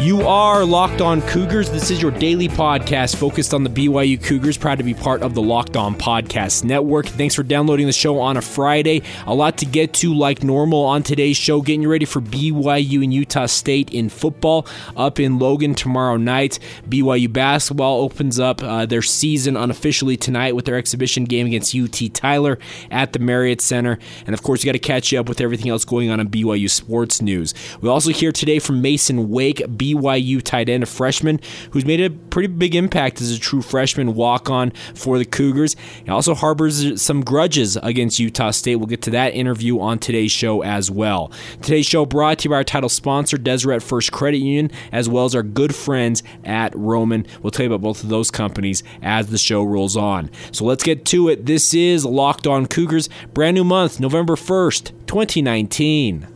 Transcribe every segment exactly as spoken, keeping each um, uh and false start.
You are Locked On Cougars. This is your daily podcast focused on the B Y U Cougars. Proud to be part of the Locked On Podcast Network. Thanks for downloading the show on a Friday. A lot to get to like normal on today's show. Getting you ready for B Y U and Utah State in football up in Logan tomorrow night. B Y U basketball opens up uh, their season unofficially tonight with their exhibition game against U T Tyler at the Marriott Center. And of course, you got to catch you up with everything else going on in B Y U sports news. We also hear today from Masen Wake, B Y U. B Y U tight end, a freshman who's made a pretty big impact as a true freshman walk-on for the Cougars. He also harbors some grudges against Utah State. We'll get to that interview on today's show as well. Today's show brought to you by our title sponsor, Deseret First Credit Union, as well as our good friends at Roman. We'll tell you about both of those companies as the show rolls on. So let's get to it. This is Locked On Cougars, brand new month, November first, twenty nineteen.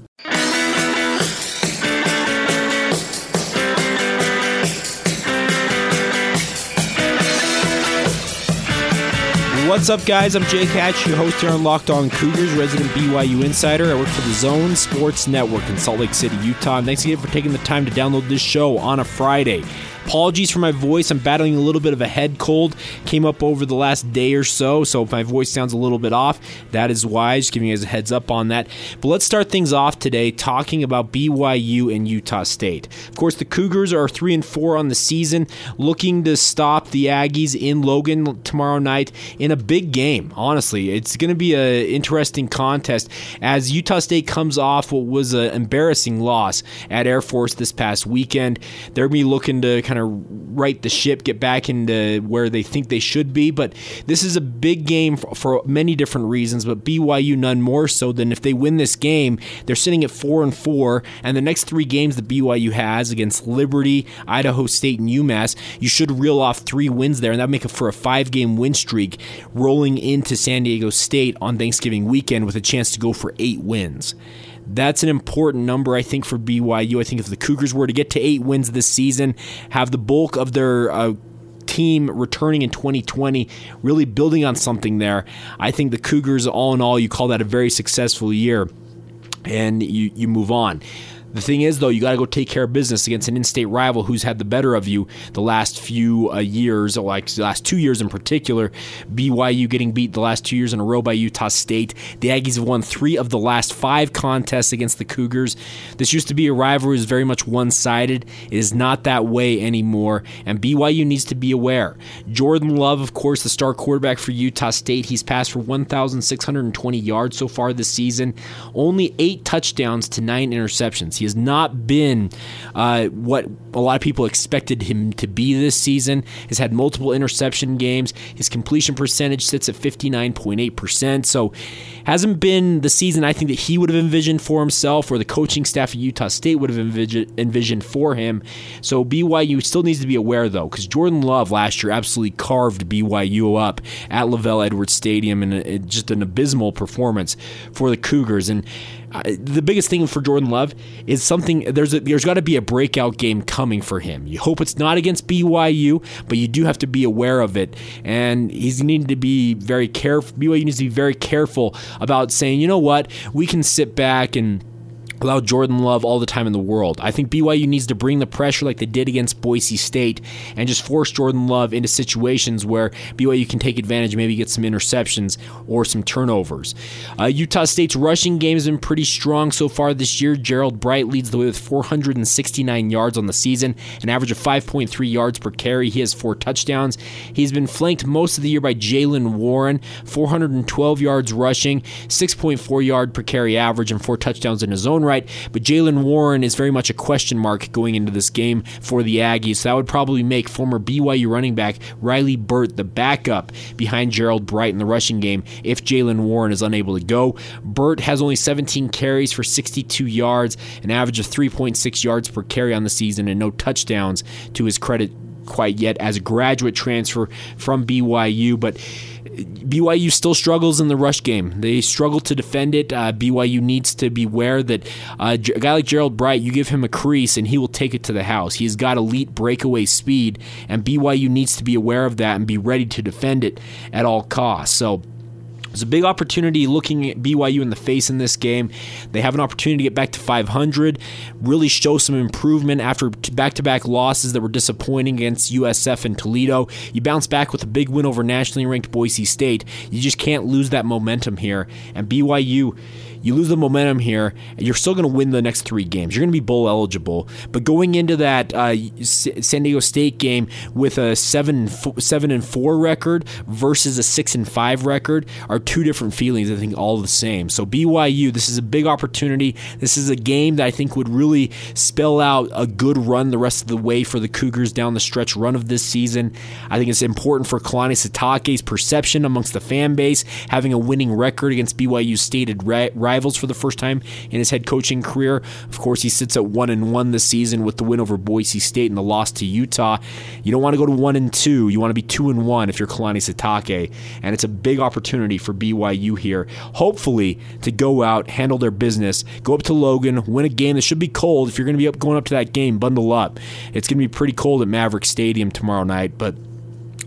What's up, guys? I'm Jake Hatch, your host here on Locked On Cougars, resident B Y U insider. I work for The Zone Sports Network in Salt Lake City, Utah. And thanks again for taking the time to download this show on a Friday. Apologies for my voice. I'm battling a little bit of a head cold. Came up over the last day or so, so if my voice sounds a little bit off, that is why. Just giving you guys a heads up on that. But let's start things off today talking about B Y U and Utah State. Of course, the Cougars are three and four on the season, looking to stop the Aggies in Logan tomorrow night in a big game. Honestly, it's going to be an interesting contest as Utah State comes off what was an embarrassing loss at Air Force this past weekend. They're going to be looking to kind kind of right the ship, get back into where they think they should be. But this is a big game for, for many different reasons, but B Y U none more so than if they win this game, they're sitting at four and four, and the next three games that B Y U has against Liberty, Idaho State, and UMass, you should reel off three wins there, and that would make it for a five-game win streak rolling into San Diego State on Thanksgiving weekend with a chance to go for eight wins. That's an important number, I think, for B Y U. I think if the Cougars were to get to eight wins this season, have the bulk of their uh, team returning in twenty twenty, really building on something there, I think the Cougars, all in all, you call that a very successful year, and you, you move on. The thing is, though, you got to go take care of business against an in-state rival who's had the better of you the last few uh, years, or like the last two years in particular. B Y U getting beat the last two years in a row by Utah State. The Aggies have won three of the last five contests against the Cougars. This used to be a rivalry that was very much one-sided. It is not that way anymore, and B Y U needs to be aware. Jordan Love, of course, the star quarterback for Utah State, he's passed for one thousand six hundred twenty yards so far this season. Only eight touchdowns to nine interceptions. He has not been uh, what a lot of people expected him to be this season. He's had multiple interception games. His completion percentage sits at fifty-nine point eight percent. So hasn't been the season I think that he would have envisioned for himself or the coaching staff at Utah State would have envisioned for him. So B Y U still needs to be aware, though, because Jordan Love last year absolutely carved B Y U up at LaVell Edwards Stadium in just an abysmal performance for the Cougars. And the biggest thing for Jordan Love is something, there's a, there's got to be a breakout game coming for him. You hope it's not against B Y U, but you do have to be aware of it. And he's needing to be very careful. B Y U needs to be very careful about saying, you know what, we can sit back and allow Jordan Love all the time in the world. I think B Y U needs to bring the pressure like they did against Boise State and just force Jordan Love into situations where B Y U can take advantage, maybe get some interceptions or some turnovers. Uh, Utah State's rushing game has been pretty strong so far this year. Gerald Bright leads the way with four hundred sixty-nine yards on the season, an average of five point three yards per carry. He has four touchdowns. He's been flanked most of the year by Jaylen Warren, four hundred twelve yards rushing, six point four yard per carry average, and four touchdowns in his own right. Right, but Jaylen Warren is very much a question mark going into this game for the Aggies. So that would probably make former B Y U running back Riley Burt the backup behind Gerald Bright in the rushing game if Jaylen Warren is unable to go. Burt has only seventeen carries for sixty-two yards, an average of three point six yards per carry on the season, and no touchdowns to his credit quite yet as a graduate transfer from B Y U, but B Y U still struggles in the rush game. They struggle to defend it. Uh, B Y U needs to beware that uh, a guy like Gerald Bright, you give him a crease and he will take it to the house. He's got elite breakaway speed, and B Y U needs to be aware of that and be ready to defend it at all costs. So it's a big opportunity looking at B Y U in the face in this game. They have an opportunity to get back to five hundred, really show some improvement after back-to-back losses that were disappointing against U S F and Toledo. You bounce back with a big win over nationally ranked Boise State. You just can't lose that momentum here. And B Y U, you lose the momentum here, and you're still going to win the next three games. You're going to be bowl eligible. But going into that uh, San Diego State game with a seven and four record versus a six and five record are two different feelings, I think, all the same. So B Y U, this is a big opportunity. This is a game that I think would really spell out a good run the rest of the way for the Cougars down the stretch run of this season. I think it's important for Kalani Satake's perception amongst the fan base, having a winning record against B Y U stated rivals for the first time in his head coaching career. Of course, he sits at one and one this season with the win over Boise State and the loss to Utah. You don't want to go to one and two. You want to be two and one if you're Kalani Sitake, and it's a big opportunity for B Y U here, hopefully, to go out, handle their business, go up to Logan, win a game that should be cold. If you're going to be up going up to that game, bundle up. It's going to be pretty cold at Maverick Stadium tomorrow night, but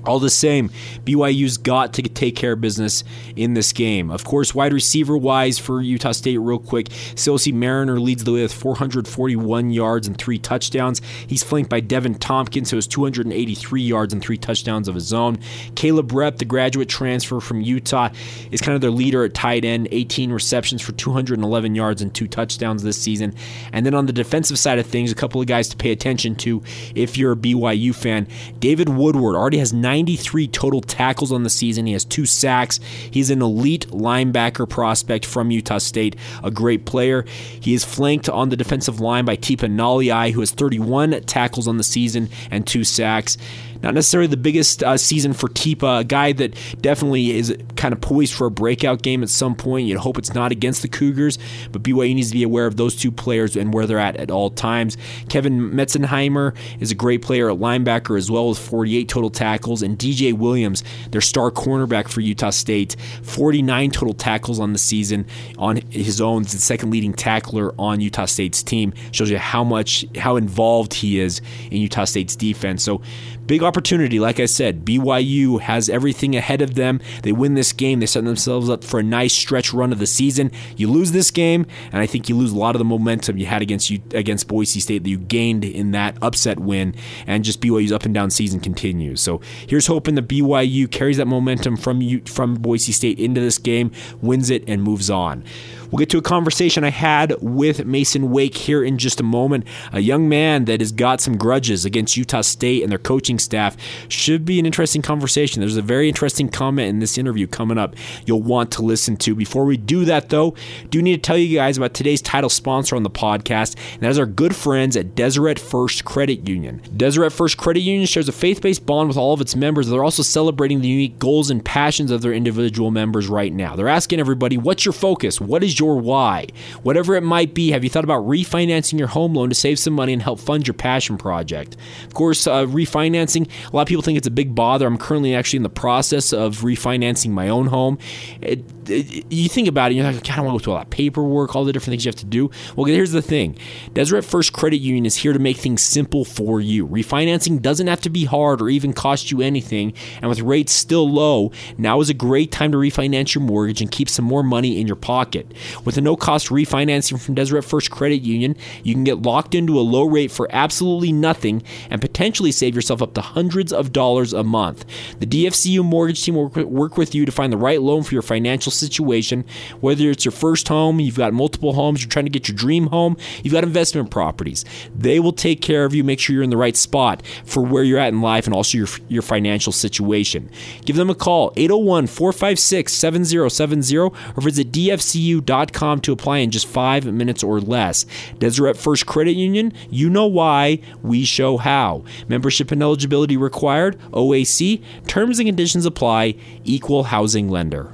all the same, B Y U's got to take care of business in this game. Of course, wide receiver-wise for Utah State, real quick, Silsey Mariner leads the way with four hundred forty-one yards and three touchdowns. He's flanked by Devin Tompkins, who has two hundred eighty-three yards and three touchdowns of his own. Caleb Rep, the graduate transfer from Utah, is kind of their leader at tight end, eighteen receptions for two hundred eleven yards and two touchdowns this season. And then on the defensive side of things, a couple of guys to pay attention to if you're a B Y U fan. David Woodward already has nine ninety-three total tackles on the season. He has two sacks. He's an elite linebacker prospect from Utah State, a great player. He is flanked on the defensive line by Tipa Naliai, who has thirty-one tackles on the season and two sacks. Not necessarily the biggest uh, season for Tipa, a guy that definitely is kind of poised for a breakout game at some point. You'd hope it's not against the Cougars, but B Y U needs to be aware of those two players and where they're at at all times. Kevin Metzenheimer is a great player at linebacker as well, with forty-eight total tackles, and D J Williams, their star cornerback for Utah State, forty-nine total tackles on the season on his own. He's the second leading tackler on Utah State's team. Shows you how much, how involved he is in Utah State's defense. So big opportunity, like I said. B Y U has everything ahead of them. They win this game, they set themselves up for a nice stretch run of the season. You lose this game, and I think you lose a lot of the momentum you had against you against Boise State that you gained in that upset win, and just B Y U's up and down season continues. So here's hoping that B Y U carries that momentum from you, from Boise State into this game, wins it, and moves on. We'll get to a conversation I had with Masen Wake here in just a moment. A young man that has got some grudges against Utah State and their coaching staff. Should be an interesting conversation. There's a very interesting comment in this interview coming up you'll want to listen to. Before we do that, though, do need to tell you guys about today's title sponsor on the podcast, and that is our good friends at Deseret First Credit Union. Deseret First Credit Union shares a faith-based bond with all of its members. They're also celebrating the unique goals and passions of their individual members right now. They're asking everybody, what's your focus? What is your why? Whatever it might be, have you thought about refinancing your home loan to save some money and help fund your passion project? Of course, uh, refinancing, a lot of people think it's a big bother. I'm currently actually in the process of refinancing my own home. It, it, you think about it, you're like, I don't want to go through all that paperwork, all the different things you have to do. Well, here's the thing. Deseret First Credit Union is here to make things simple for you. Refinancing doesn't have to be hard or even cost you anything, and with rates still low, now is a great time to refinance your mortgage and keep some more money in your pocket. With a no-cost refinancing from Deseret First Credit Union, you can get locked into a low rate for absolutely nothing and potentially save yourself up to hundreds of dollars a month. The D F C U mortgage team will work with you to find the right loan for your financial situation, whether it's your first home, you've got multiple homes, you're trying to get your dream home, you've got investment properties. They will take care of you, make sure you're in the right spot for where you're at in life and also your, your financial situation. Give them a call, eight oh one, four five six, seven oh seven oh, or visit D F C U dot com to apply in just five minutes or less. Deseret First Credit Union, you know why, we show how. Membership and eligibility required, O A C, terms and conditions apply, equal housing lender.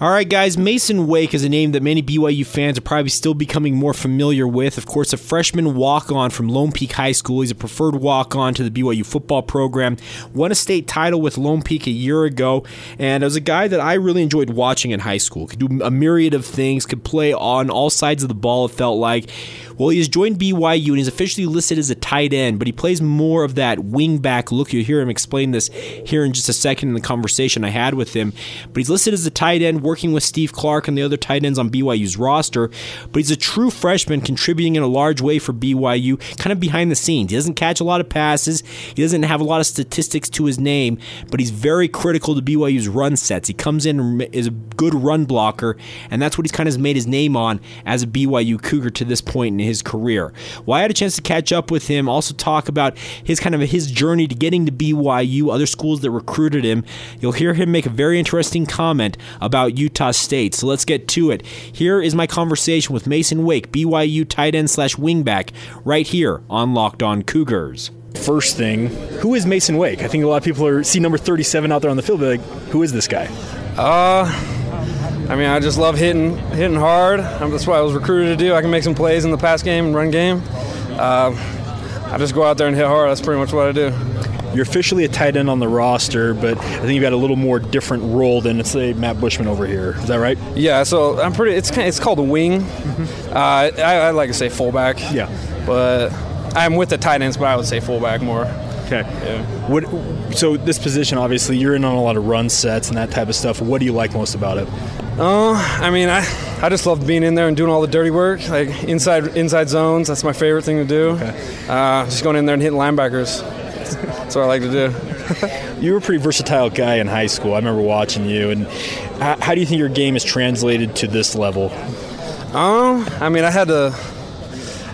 All right, guys, Masen Wake is a name that many B Y U fans are probably still becoming more familiar with. Of course, a freshman walk-on from Lone Peak High School. He's a preferred walk-on to the B Y U football program. Won a state title with Lone Peak a year ago, and was a guy that I really enjoyed watching in high school. Could do a myriad of things, could play on all sides of the ball, it felt like. Well, he has joined B Y U, and he's officially listed as a tight end, but he plays more of that wing-back look. You'll hear him explain this here in just a second in the conversation I had with him. But he's listed as a tight end, working with Steve Clark and the other tight ends on B Y U's roster, but he's a true freshman contributing in a large way for B Y U, kind of behind the scenes. He doesn't catch a lot of passes. He doesn't have a lot of statistics to his name, but he's very critical to B Y U's run sets. He comes in and is a good run blocker, and that's what he's kind of made his name on as a B Y U Cougar to this point in his career. Well, I had a chance to catch up with him, also talk about his kind of his journey to getting to B Y U, other schools that recruited him. You'll hear him make a very interesting comment about Utah State. So let's get to it. Here is my conversation with Masen Wake, B Y U tight end slash wingback, right here on Locked On Cougars. First thing, who is Masen Wake? I think a lot of people are see number thirty-seven out there on the field, be like, who is this guy? Uh, I mean, I just love hitting, hitting hard. That's what I was recruited to do. I can make some plays in the pass game and run game. Uh, I just go out there and hit hard. That's pretty much what I do. You're officially a tight end on the roster, but I think you've got a little more different role than, say, Matt Bushman over here. Is that right? Yeah, so I'm pretty. It's kind of, it's called a wing. Mm-hmm. Uh, I, I like to say fullback. Yeah. But I'm with the tight ends, but I would say fullback more. Okay. Yeah. What? So this position, obviously, you're in on a lot of run sets and that type of stuff. What do you like most about it? Uh, I mean, I, I just love being in there and doing all the dirty work, like inside inside zones. That's my favorite thing to do. Okay. Uh, just going in there and hitting linebackers. That's what I like to do. You were a pretty versatile guy in high school. I remember watching you. And how, how do you think your game is translated to this level? Um, I mean, I had to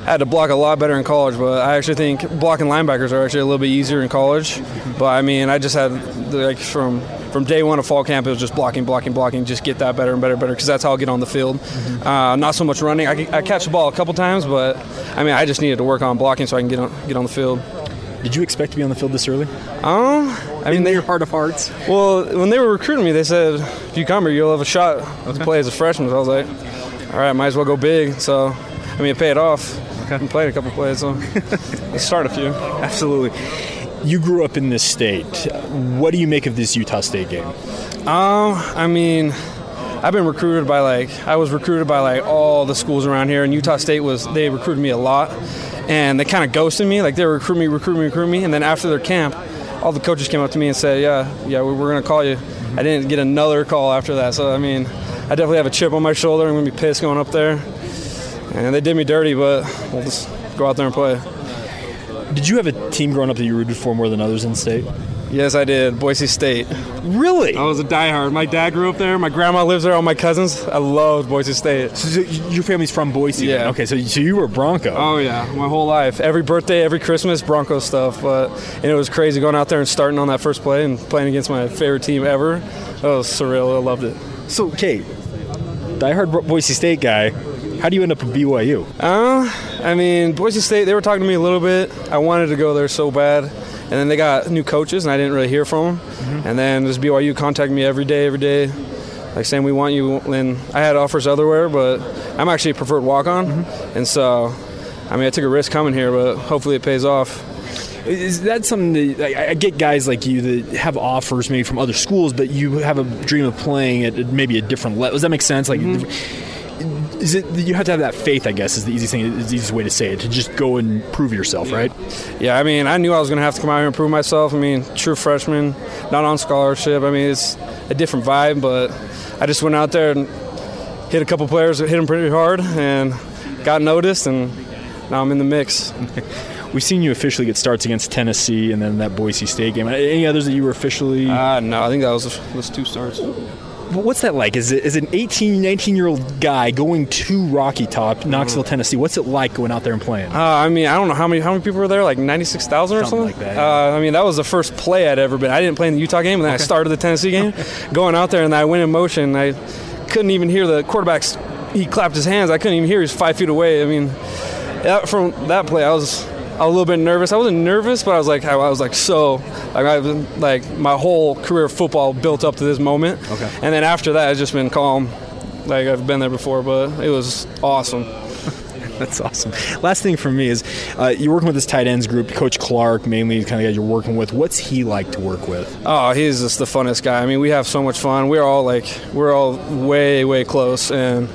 I had to block a lot better in college, but I actually think blocking linebackers are actually a little bit easier in college. But I mean, I just had like from from day one of fall camp, it was just blocking, blocking, blocking. Just get that better and better, better because that's how I get on the field. Mm-hmm. Uh, not so much running. I, I catch the ball a couple times, but I mean, I just needed to work on blocking so I can get on, get on the field. Did you expect to be on the field this early? Um, I mean, they were heart of hearts. Well, when they were recruiting me, they said, if you come here, you'll have a shot to play as a freshman. So I was like, all right, might as well go big. So, I mean, it paid off. Okay. I played a couple plays, so let's start a few. Absolutely. You grew up in this state. What do you make of this Utah State game? Um, I mean, I've been recruited by, like, I was recruited by, like, all the schools around here, and Utah State was, they recruited me a lot. And they kind of ghosted me, like they were recruiting me, recruiting me, recruiting me. And then after their camp, all the coaches came up to me and said, yeah, yeah, we're going to call you. I didn't get another call after that. So, I mean, I definitely have a chip on my shoulder. I'm going to be pissed going up there. And they did me dirty, but we'll just go out there and play. Did you have a team growing up that you rooted for more than others in state? Yes, I did. Boise State. Really? I was a diehard. My dad grew up there. My grandma lives there. All my cousins. I loved Boise State. So your family's from Boise? Yeah. Then. Okay, so you were a Bronco. Oh, yeah. My whole life. Every birthday, every Christmas, Bronco stuff. But and it was crazy going out there and starting on that first play and playing against my favorite team ever. That was surreal. I loved it. So, Kate, diehard Boise State guy, how do you end up at B Y U? Uh, I mean, Boise State, they were talking to me a little bit. I wanted to go there so bad. And then they got new coaches, and I didn't really hear from them. Mm-hmm. And then this B Y U contacted me every day, every day, like saying, we want you. And I had offers elsewhere, but I'm actually a preferred walk-on. Mm-hmm. And so, I mean, I took a risk coming here, but hopefully it pays off. Is that something that I get guys like you that have offers maybe from other schools, but you have a dream of playing at maybe a different level? Does that make sense? Like, mm-hmm. is it you have to have that faith, I guess, is the easiest thing, is the easiest way to say it, to just go and prove yourself, yeah. right? Yeah, I mean, I knew I was going to have to come out here and prove myself. I mean, true freshman, not on scholarship. I mean, it's a different vibe, but I just went out there and hit a couple players that hit them pretty hard and got noticed, and now I'm in the mix. We've seen you officially get starts against Tennessee and then that Boise State game. Any others that you were officially? Uh, no, I think that was, was two starts. what's that like? Is it, is an eighteen, nineteen-year-old guy going to Rocky Top, Knoxville, Tennessee? What's it like going out there and playing? Uh, I mean, I don't know how many how many people were there, like ninety-six thousand or something? Something like that. Yeah. Uh, I mean, that was the first play I'd ever been. I didn't play in the Utah game, and then okay. I started the Tennessee game. Going out there, and I went in motion, and I couldn't even hear the quarterback's. He clapped his hands. I couldn't even hear. He was five feet away. I mean, that, from that play, I was a little bit nervous. I wasn't nervous, but I was like, I was like, so, like, I've been, like, my whole career of football built up to this moment. Okay. And then after that, it's just been calm. Like, I've been there before, but it was awesome. That's awesome. Last thing for me is uh, you're working with this tight ends group, Coach Clark, mainly the kind of guy you're working with. What's he like to work with? Oh, he's just the funnest guy. I mean, we have so much fun. We're all like, we're all way, way close. And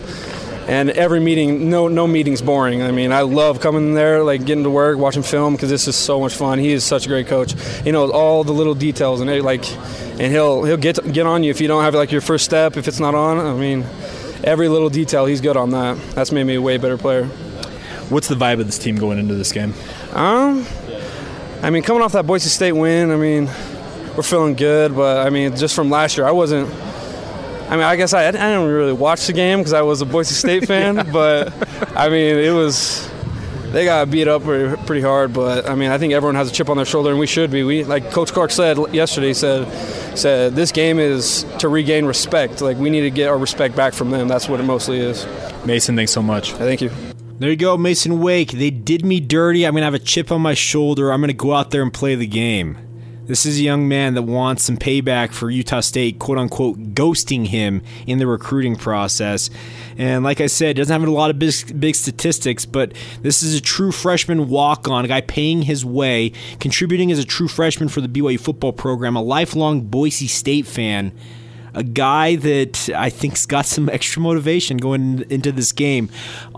and every meeting, no no meeting's boring. I mean, I love coming there, like getting to work, watching film, because it's just so much fun. He is such a great coach. He knows all the little details, and it, like, and he'll he'll get get on you if you don't have, like, your first step, if it's not on. I mean, every little detail, he's good on that. That's made me a way better player. What's the vibe of this team going into this game? Um, I mean, coming off that Boise State win, I mean, we're feeling good. But, I mean, just from last year, I wasn't – I mean, I guess I, I didn't really watch the game because I was a Boise State fan. yeah. But, I mean, it was – they got beat up pretty, pretty hard. But, I mean, I think everyone has a chip on their shoulder, and we should be. We, like Coach Clark said yesterday, he said, said this game is to regain respect. Like, we need to get our respect back from them. That's what it mostly is. Masen, thanks so much. Yeah, thank you. There you go, Masen Wake. They did me dirty. I'm going to have a chip on my shoulder. I'm going to go out there and play the game. This is a young man that wants some payback for Utah State, quote-unquote, ghosting him in the recruiting process. And like I said, doesn't have a lot of big, big statistics, but this is a true freshman walk-on, a guy paying his way, contributing as a true freshman for the B Y U football program, a lifelong Boise State fan. A guy that I think's got some extra motivation going into this game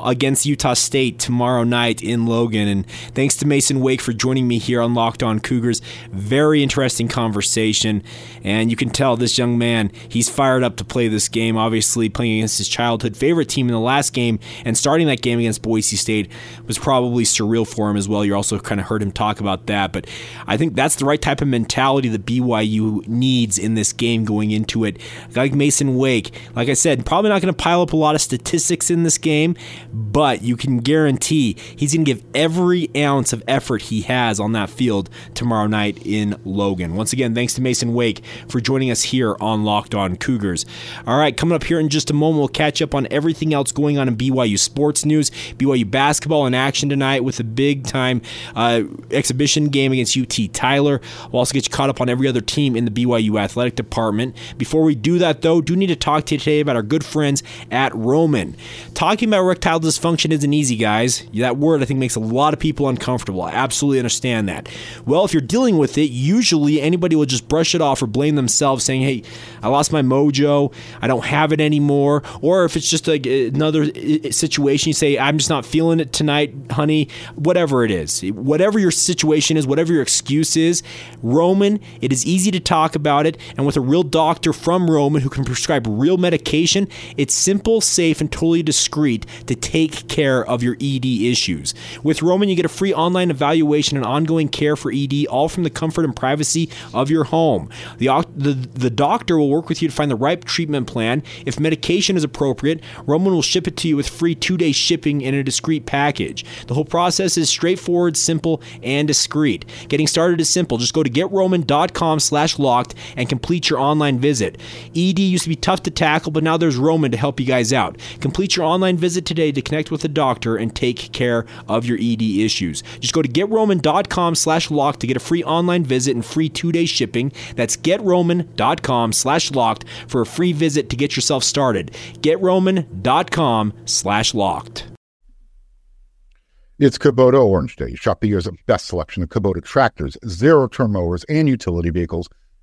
against Utah State tomorrow night in Logan. And thanks to Masen Wake for joining me here on Locked On Cougars. Very interesting conversation. And you can tell this young man, he's fired up to play this game. Obviously, playing against his childhood favorite team in the last game and starting that game against Boise State was probably surreal for him as well. You also kind of heard him talk about that. But I think that's the right type of mentality that B Y U needs in this game going into it. Like Masen Wake, like I said, probably not going to pile up a lot of statistics in this game, but you can guarantee he's going to give every ounce of effort he has on that field tomorrow night in Logan. Once again, thanks to Masen Wake for joining us here on Locked On Cougars. All right, coming up here in just a moment, we'll catch up on everything else going on in B Y U sports news. B Y U basketball in action tonight with a big-time uh, exhibition game against U T Tyler. We'll also get you caught up on every other team in the B Y U athletic department. Before we do that, though, do need to talk to you today about our good friends at Roman. Talking about erectile dysfunction isn't easy, guys. That word, I think, makes a lot of people uncomfortable. I absolutely understand that. Well, if you're dealing with it, usually anybody will just brush it off or blame themselves, saying, hey, I lost my mojo, I don't have it anymore. Or if it's just like another situation, you say, I'm just not feeling it tonight, honey. Whatever it is, whatever your situation is, whatever your excuse is, Roman, it is easy to talk about it, and with a real doctor from Roman who can prescribe real medication, it's simple, safe, and totally discreet to take care of your E D issues. With Roman, you get a free online evaluation and ongoing care for E D, all from the comfort and privacy of your home. The, the, the doctor will work with you to find the right treatment plan. If medication is appropriate, Roman will ship it to you with free two-day shipping in a discreet package. The whole process is straightforward, simple, and discreet. Getting started is simple. Just go to get roman dot com slash locked and complete your online visit. E D used to be tough to tackle, but now there's Roman to help you guys out. Complete your online visit today to connect with a doctor and take care of your E D issues. Just go to get roman dot com slash locked to get a free online visit and free two-day shipping. That's get roman dot com slash locked for a free visit to get yourself started. get roman dot com slash locked. It's Kubota Orange Days. Shop the year's best selection of Kubota tractors, zero-turn mowers, and utility vehicles,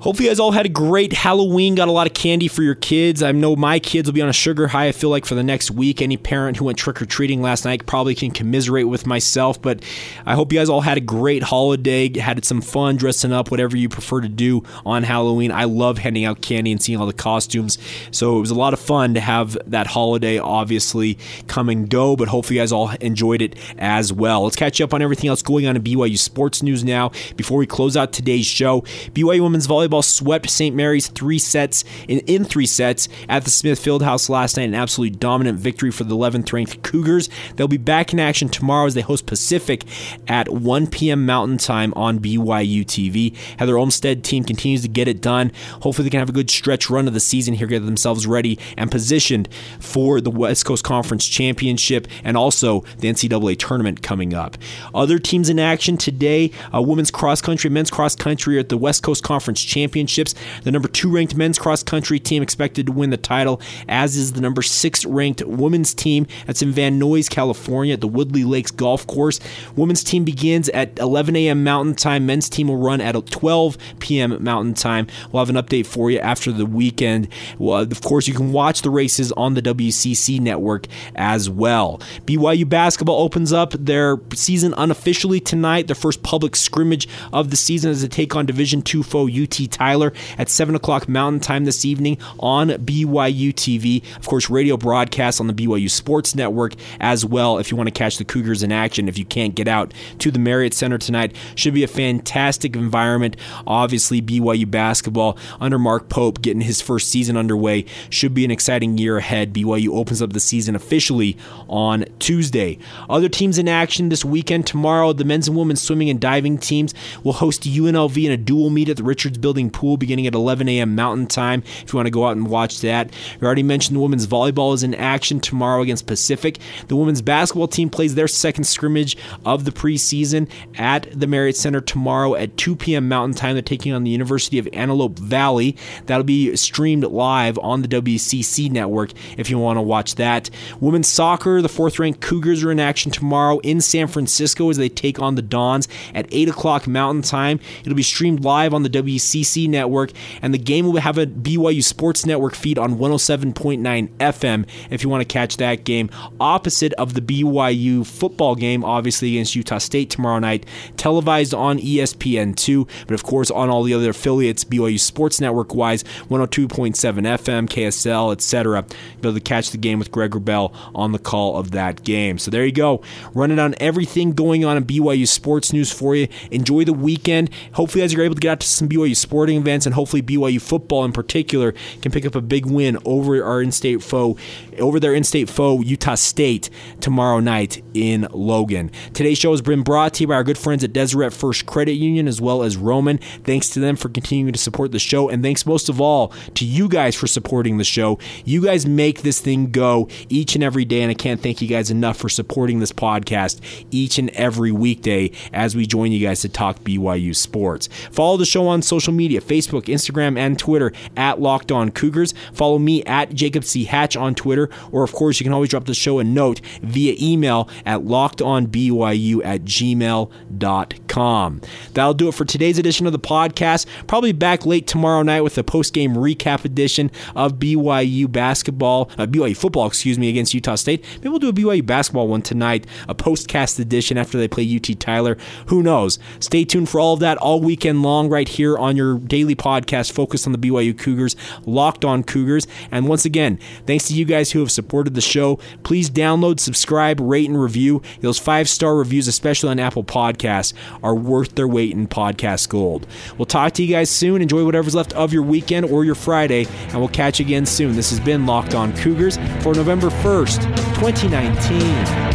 Hopefully you guys all had a great Halloween, got a lot of candy for your kids. I know my kids will be on a sugar high, I feel like, for the next week. Any parent who went trick-or-treating last night probably can commiserate with myself, but I hope you guys all had a great holiday, had some fun dressing up, whatever you prefer to do on Halloween. I love handing out candy and seeing all the costumes, so it was a lot of fun to have that holiday obviously come and go, but hopefully you guys all enjoyed it as well. Let's catch up on everything else going on in B Y U sports news now. Before we close out today's show, B Y U women's volleyball swept Saint Mary's three sets in, in three sets at the Smith Fieldhouse last night. An absolutely dominant victory for the eleventh ranked Cougars. They'll be back in action tomorrow as they host Pacific at one p.m. Mountain Time on B Y U T V. Heather Olmstead team continues to get it done. Hopefully they can have a good stretch run of the season here, get themselves ready and positioned for the West Coast Conference Championship and also the N C double A tournament coming up. Other teams in action today, uh, women's cross country, men's cross country are at the West Coast Conference Championship. Championships. The number two ranked men's cross country team expected to win the title, as is the number six ranked women's team. That's in Van Nuys, California at the Woodley Lakes Golf Course. Women's team begins at eleven a.m. Mountain Time. Men's team will run at twelve p.m. Mountain Time. We'll have an update for you after the weekend. Well, of course, you can watch the races on the W C C Network as well. B Y U basketball opens up their season unofficially tonight, their first public scrimmage of the season as they take on Division two foe U T Tyler at seven o'clock Mountain Time this evening on B Y U T V. Of course, radio broadcasts on the B Y U Sports Network as well if you want to catch the Cougars in action. If you can't get out to the Marriott Center tonight, should be a fantastic environment. Obviously, B Y U basketball under Mark Pope getting his first season underway. Should be an exciting year ahead. B Y U opens up the season officially on Tuesday. Other teams in action this weekend. Tomorrow, the men's and women's swimming and diving teams will host U N L V in a dual meet at the Richards Building Pool beginning at eleven a.m. Mountain Time if you want to go out and watch that. We already mentioned the women's volleyball is in action tomorrow against Pacific. The women's basketball team plays their second scrimmage of the preseason at the Marriott Center tomorrow at two p.m. Mountain Time. They're taking on the University of Antelope Valley. That'll be streamed live on the W C C Network if you want to watch that. Women's soccer, the fourth ranked Cougars are in action tomorrow in San Francisco as they take on the Dons at eight o'clock Mountain Time. It'll be streamed live on the W C C Network, and the game will have a B Y U Sports Network feed on one oh seven point nine F M if you want to catch that game, opposite of the B Y U football game, obviously against Utah State tomorrow night, televised on E S P N two, but of course on all the other affiliates, B Y U Sports Network wise, one oh two point seven F M, K S L, et cetera. You'll be able to catch the game with Greg Wrubell on the call of that game. So there you go, running on everything going on in B Y U sports news for you. Enjoy the weekend. Hopefully you guys are able to get out to some B Y U sports sporting events, and hopefully B Y U football in particular can pick up a big win over our in-state foe, over their in-state foe, Utah State, tomorrow night in Logan. Today's show has been brought to you by our good friends at Deseret First Credit Union as well as Roman. Thanks to them for continuing to support the show, and thanks most of all to you guys for supporting the show. You guys make this thing go each and every day, and I can't thank you guys enough for supporting this podcast each and every weekday as we join you guys to talk B Y U sports. Follow the show on social media. Media, Facebook, Instagram, and Twitter at Locked On Cougars. Follow me at Jacob C. Hatch on Twitter, or of course, you can always drop the show a note via email at lockedonbyu at gmail dot com. That'll do it for today's edition of the podcast. Probably back late tomorrow night with a post-game recap edition of B Y U basketball, uh, B Y U football, excuse me, against Utah State. Maybe we'll do a B Y U basketball one tonight, a postcast edition after they play U T Tyler. Who knows? Stay tuned for all of that all weekend long right here on your daily podcast focused on the B Y U Cougars, Locked On Cougars. And once again, thanks to you guys who have supported the show. Please download, subscribe, rate, and review. Those five-star reviews, especially on Apple Podcasts, are worth their weight in podcast gold. We'll talk to you guys soon. Enjoy whatever's left of your weekend or your Friday, and we'll catch you again soon. This has been Locked On Cougars for November first, twenty nineteen.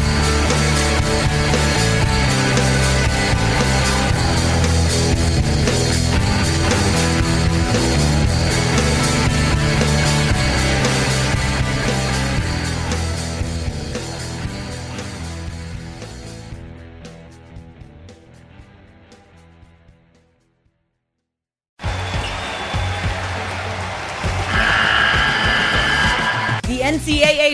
N C double A